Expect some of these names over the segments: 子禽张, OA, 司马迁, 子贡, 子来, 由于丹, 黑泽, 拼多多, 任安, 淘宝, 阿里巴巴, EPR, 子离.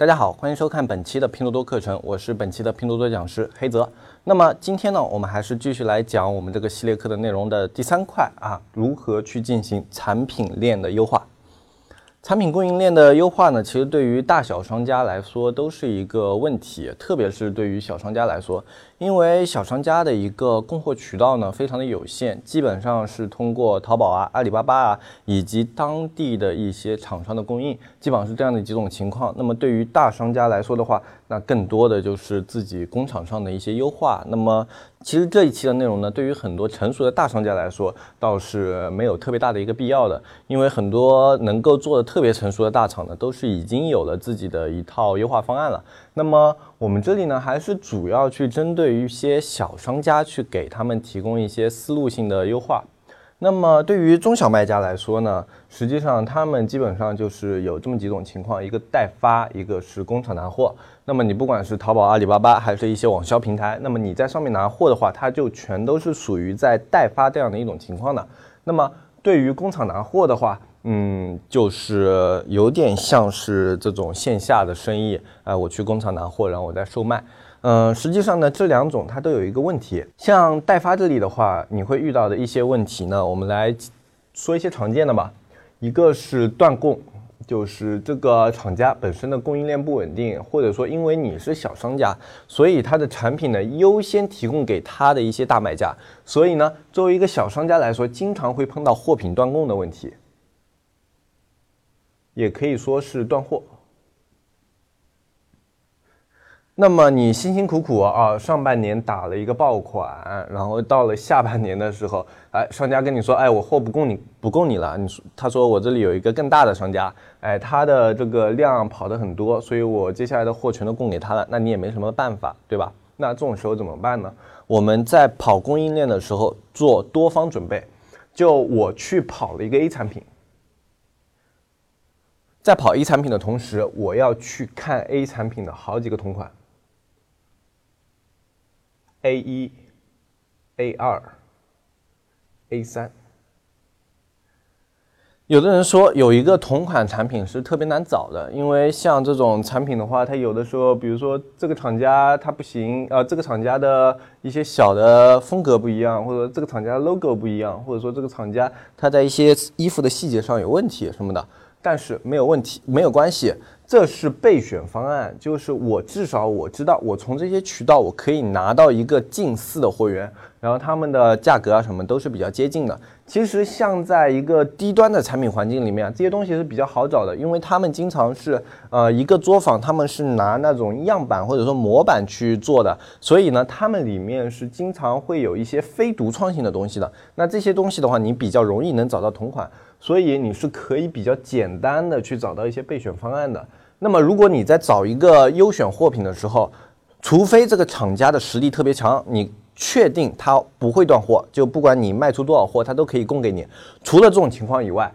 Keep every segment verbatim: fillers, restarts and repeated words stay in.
大家好，欢迎收看本期的拼多多课程，我是本期的拼多多讲师黑泽。那么今天呢，我们还是继续来讲我们这个系列课的内容的第三块啊，如何去进行产品链的优化。产品供应链的优化呢，其实对于大小商家来说都是一个问题，特别是对于小商家来说，因为小商家的一个供货渠道呢非常的有限，基本上是通过淘宝啊、阿里巴巴啊以及当地的一些厂商的供应，基本上是这样的几种情况。那么对于大商家来说的话，那更多的就是自己工厂上的一些优化。那么其实这一期的内容呢，对于很多成熟的大商家来说倒是没有特别大的一个必要的，因为很多能够做的特别成熟的大厂呢，都是已经有了自己的一套优化方案了。那么我们这里呢，还是主要去针对于一些小商家，去给他们提供一些思路性的优化。那么对于中小卖家来说呢，实际上他们基本上就是有这么几种情况，一个代发，一个是工厂拿货。那么你不管是淘宝、阿里巴巴还是一些网销平台，那么你在上面拿货的话，它就全都是属于在代发这样的一种情况的。那么对于工厂拿货的话，嗯，就是有点像是这种线下的生意，哎、呃，我去工厂拿货，然后我再售卖。嗯，实际上呢，这两种它都有一个问题。像代发这里的话，你会遇到的一些问题呢，我们来说一些常见的吧。一个是断供，就是这个厂家本身的供应链不稳定，或者说因为你是小商家，所以它的产品呢优先提供给它的一些大卖家，所以呢，作为一个小商家来说，经常会碰到货品断供的问题，也可以说是断货。那么你辛辛苦苦啊，上半年打了一个爆款，然后到了下半年的时候，哎，商家跟你说，哎，我货不供你，不供你了。你说，他说我这里有一个更大的商家，哎，他的这个量跑得很多，所以我接下来的货全都供给他了。那你也没什么办法，对吧？那这种时候怎么办呢？我们在跑供应链的时候做多方准备，就我去跑了一个 A 产品。在跑 A 产品的同时，我要去看 A 产品的好几个同款。A 一 A 二 A 三， 有的人说有一个同款产品是特别难找的，因为像这种产品的话，它有的时候比如说这个厂家它不行，呃，这个厂家的一些小的风格不一样，或者这个厂家的 logo 不一样，或者说这个厂家它在一些衣服的细节上有问题什么的，但是没有问题，没有关系，这是备选方案，就是我至少我知道我从这些渠道我可以拿到一个近似的货源，然后他们的价格啊什么都是比较接近的。其实像在一个低端的产品环境里面、啊、这些东西是比较好找的，因为他们经常是呃一个作坊，他们是拿那种样板或者说模板去做的，所以呢他们里面是经常会有一些非独创性的东西的。那这些东西的话你比较容易能找到同款，所以你是可以比较简单的去找到一些备选方案的。那么如果你在找一个优选货品的时候，除非这个厂家的实力特别强，你确定它不会断货，就不管你卖出多少货它都可以供给你，除了这种情况以外，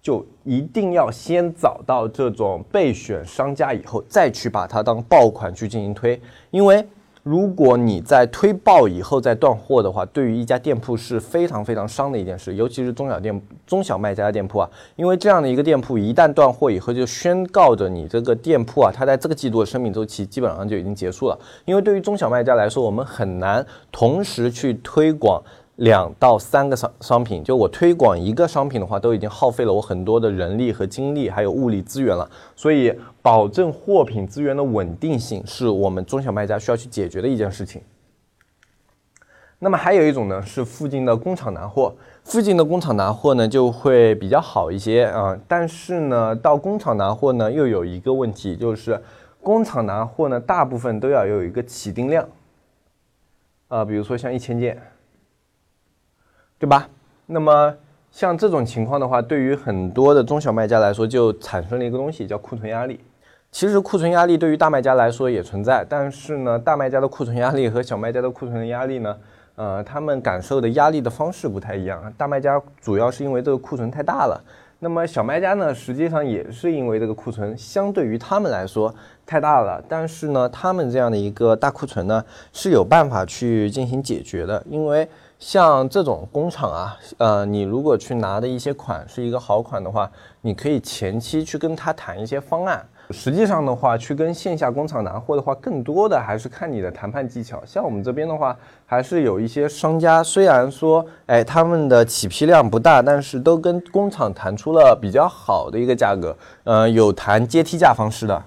就一定要先找到这种备选商家以后再去把它当爆款去进行推。因为如果你在推爆以后再断货的话，对于一家店铺是非常非常伤的一件事，尤其是中小店、中小卖家的店铺啊，因为这样的一个店铺一旦断货以后，就宣告着你这个店铺啊，它在这个季度的生命周期基本上就已经结束了。因为对于中小卖家来说，我们很难同时去推广两到三个商商品，就我推广一个商品的话，都已经耗费了我很多的人力和精力，还有物力资源了。所以，保证货品资源的稳定性是我们中小卖家需要去解决的一件事情。那么还有一种呢，是附近的工厂拿货。附近的工厂拿货呢，就会比较好一些啊。但是呢，到工厂拿货呢，又有一个问题，就是工厂拿货呢，大部分都要有一个起订量，啊，比如说像一千件。对吧？那么像这种情况的话，对于很多的中小卖家来说，就产生了一个东西叫库存压力。其实库存压力对于大卖家来说也存在，但是呢，大卖家的库存压力和小卖家的库存压力呢，呃，他们感受的压力的方式不太一样。大卖家主要是因为这个库存太大了，那么小卖家呢，实际上也是因为这个库存相对于他们来说太大了，但是呢，他们这样的一个大库存呢，是有办法去进行解决的，因为像这种工厂啊，呃，你如果去拿的一些款是一个好款的话，你可以前期去跟他谈一些方案，实际上的话，去跟线下工厂拿货的话，更多的还是看你的谈判技巧。像我们这边的话，还是有一些商家，虽然说，哎，他们的起批量不大，但是都跟工厂谈出了比较好的一个价格。嗯、呃，有谈阶梯价方式的。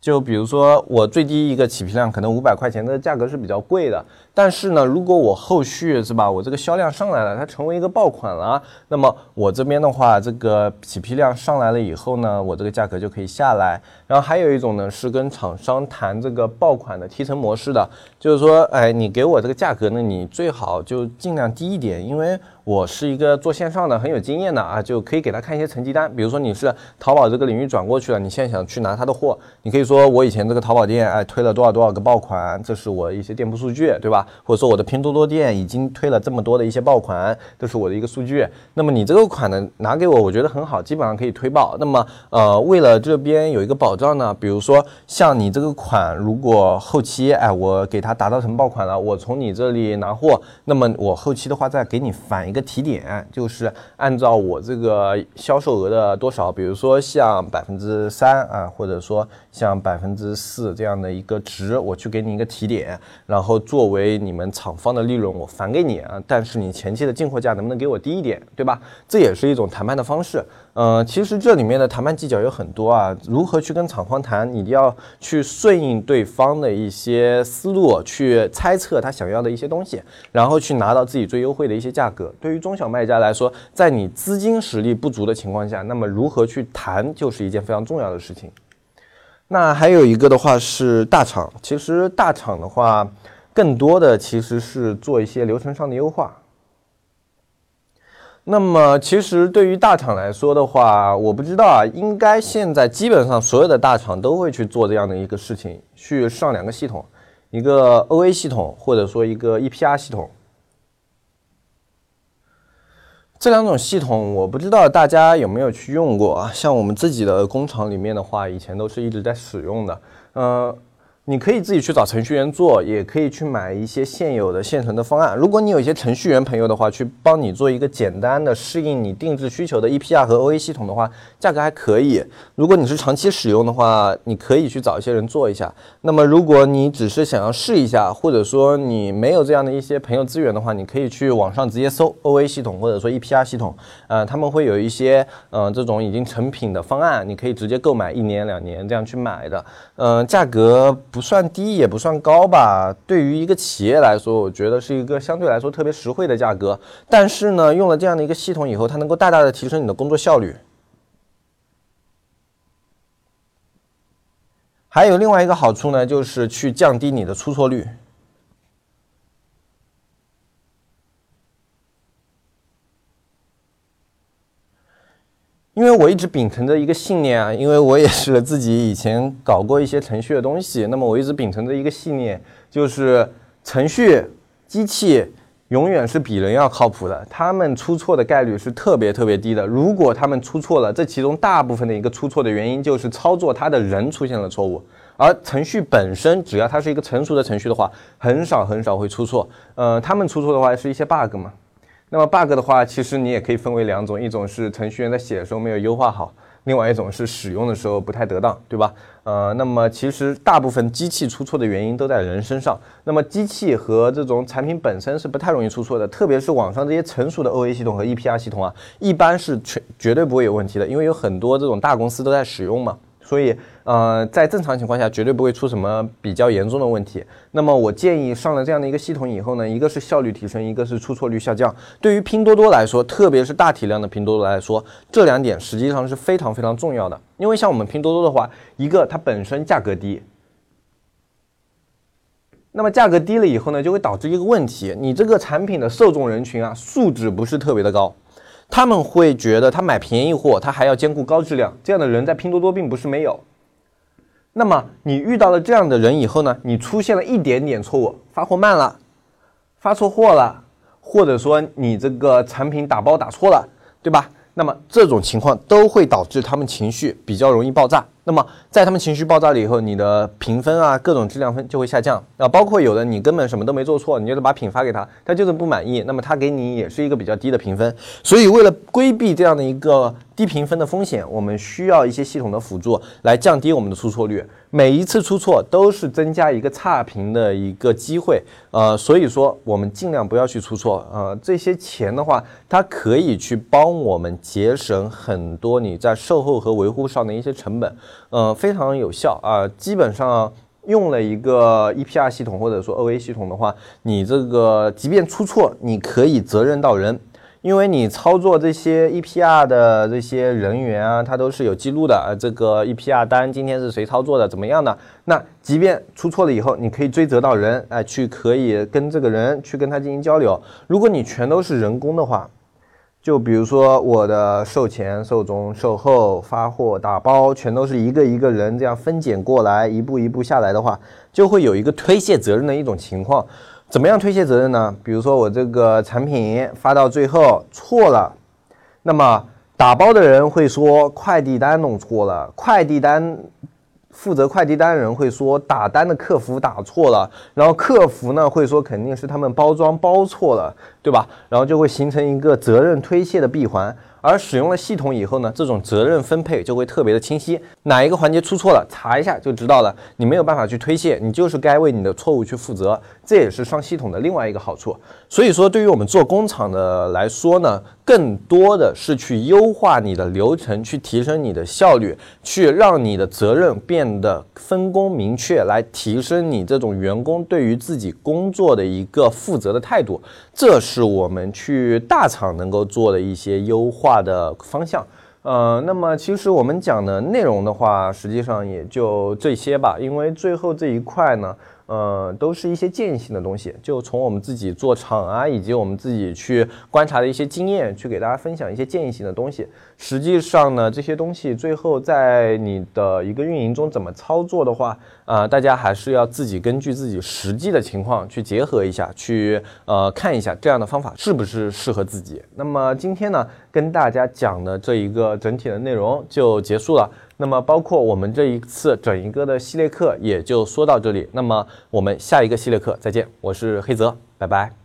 就比如说，我最低一个起批量可能五百块钱的价格是比较贵的，但是呢，如果我后续是吧，我这个销量上来了，它成为一个爆款了，那么我这边的话，这个起批量上来了以后呢，我这个价格就可以下来。然后还有一种呢，是跟厂商谈这个爆款的提成模式的，就是说，哎，你给我这个价格呢，你最好就尽量低一点，因为我是一个做线上的很有经验的啊，就可以给他看一些成绩单。比如说你是淘宝这个领域转过去了，你现在想去拿他的货，你可以说我以前这个淘宝店哎推了多少多少个爆款，这是我一些店铺数据，对吧？或者说我的拼多多店已经推了这么多的一些爆款，这是我的一个数据。那么你这个款呢拿给我，我觉得很好，基本上可以推爆。那么呃为了这边有一个保障呢，比如说像你这个款，如果后期哎我给它达到成爆款了，我从你这里拿货，那么我后期的话再给你返一个提点，就是按照我这个销售额的多少，比如说像百分之三啊，或者说像百分之四这样的一个值，我去给你一个提点，然后作为你们厂方的利润我返给你啊，但是你前期的进货价能不能给我低一点，对吧？这也是一种谈判的方式。呃，其实这里面的谈判技巧有很多啊，如何去跟厂方谈，你要去顺应对方的一些思路，去猜测他想要的一些东西，然后去拿到自己最优惠的一些价格。对于中小卖家来说，在你资金实力不足的情况下，那么如何去谈就是一件非常重要的事情。那还有一个的话是大厂，其实大厂的话，更多的其实是做一些流程上的优化。那么其实对于大厂来说的话，我不知道啊，应该现在基本上所有的大厂都会去做这样的一个事情，去上两个系统，一个 O A 系统或者说一个 E P R 系统。这两种系统我不知道大家有没有去用过啊，像我们自己的工厂里面的话，以前都是一直在使用的。呃，你可以自己去找程序员做，也可以去买一些现有的现成的方案。如果你有一些程序员朋友的话，去帮你做一个简单的适应你定制需求的 E P R 和 O A 系统的话，价格还可以。如果你是长期使用的话，你可以去找一些人做一下。那么如果你只是想要试一下，或者说你没有这样的一些朋友资源的话，你可以去网上直接搜 O A 系统或者说 E P R 系统，呃，他们会有一些呃这种已经成品的方案，你可以直接购买一年两年这样去买的，呃，价格不算低也不算高吧。对于一个企业来说，我觉得是一个相对来说特别实惠的价格。但是呢，用了这样的一个系统以后，它能够大大的提升你的工作效率。还有另外一个好处呢，就是去降低你的出错率。因为我一直秉承着一个信念啊，因为我也是自己以前搞过一些程序的东西，那么我一直秉承着一个信念，就是程序、机器永远是比人要靠谱的，他们出错的概率是特别特别低的。如果他们出错了，这其中大部分的一个出错的原因就是操作它的人出现了错误，而程序本身只要它是一个成熟的程序的话，很少很少会出错。呃，他们出错的话是一些 bug 嘛。那么 bug 的话，其实你也可以分为两种，一种是程序员在写的时候没有优化好，另外一种是使用的时候不太得当，对吧？呃，那么其实大部分机器出错的原因都在人身上，那么机器和这种产品本身是不太容易出错的，特别是网上这些成熟的 O A 系统和 E P R 系统啊，一般是绝绝对不会有问题的，因为有很多这种大公司都在使用嘛。所以呃，在正常情况下绝对不会出什么比较严重的问题。那么我建议上了这样的一个系统以后呢，一个是效率提升，一个是出错率下降。对于拼多多来说，特别是大体量的拼多多来说，这两点实际上是非常非常重要的。因为像我们拼多多的话，一个它本身价格低，那么价格低了以后呢，就会导致一个问题，你这个产品的受众人群啊，素质不是特别的高，他们会觉得他买便宜货，他还要兼顾高质量，这样的人在拼多多并不是没有。那么你遇到了这样的人以后呢，你出现了一点点错误，发货慢了，发错货了，或者说你这个产品打包打错了，对吧？那么这种情况都会导致他们情绪比较容易爆炸。那么在他们情绪爆炸了以后，你的评分啊，各种质量分就会下降啊，包括有的你根本什么都没做错，你就是把品发给他，他就是不满意，那么他给你也是一个比较低的评分。所以为了规避这样的一个低评分的风险，我们需要一些系统的辅助来降低我们的出错率。每一次出错都是增加一个差评的一个机会，呃，所以说我们尽量不要去出错，呃，这些钱的话，它可以去帮我们节省很多你在售后和维护上的一些成本，呃，非常有效啊，呃，基本上用了一个 E P R 系统或者说 O A 系统的话，你这个即便出错，你可以责任到人。因为你操作这些 E P R 的这些人员啊，他都是有记录的，这个 E P R 单今天是谁操作的，怎么样的，那即便出错了以后，你可以追责到人，哎，去可以跟这个人去跟他进行交流。如果你全都是人工的话，就比如说我的售前、售中、售后、发货、打包，全都是一个一个人这样分拣过来，一步一步下来的话，就会有一个推卸责任的一种情况。怎么样推卸责任呢？比如说我这个产品发到最后错了，那么打包的人会说快递单弄错了，快递单负责快递单人会说打单的客服打错了，然后客服呢会说肯定是他们包装包错了，对吧？然后就会形成一个责任推卸的闭环。而使用了系统以后呢，这种责任分配就会特别的清晰，哪一个环节出错了，查一下就知道了，你没有办法去推卸，你就是该为你的错误去负责，这也是上系统的另外一个好处。所以说对于我们做工厂的来说呢，更多的是去优化你的流程，去提升你的效率，去让你的责任变得分工明确，来提升你这种员工对于自己工作的一个负责的态度，这是我们去大厂能够做的一些优化的方向。呃，那么其实我们讲的内容的话，实际上也就这些吧，因为最后这一块呢，呃，都是一些建议性的东西，就从我们自己做厂啊，以及我们自己去观察的一些经验，去给大家分享一些建议性的东西。实际上呢，这些东西最后在你的一个运营中怎么操作的话，啊、呃，大家还是要自己根据自己实际的情况去结合一下，去呃看一下这样的方法是不是适合自己。那么今天呢，跟大家讲的这一个整体的内容就结束了。那么包括我们这一次整一个的系列课也就说到这里，那么我们下一个系列课再见，我是黑泽，拜拜。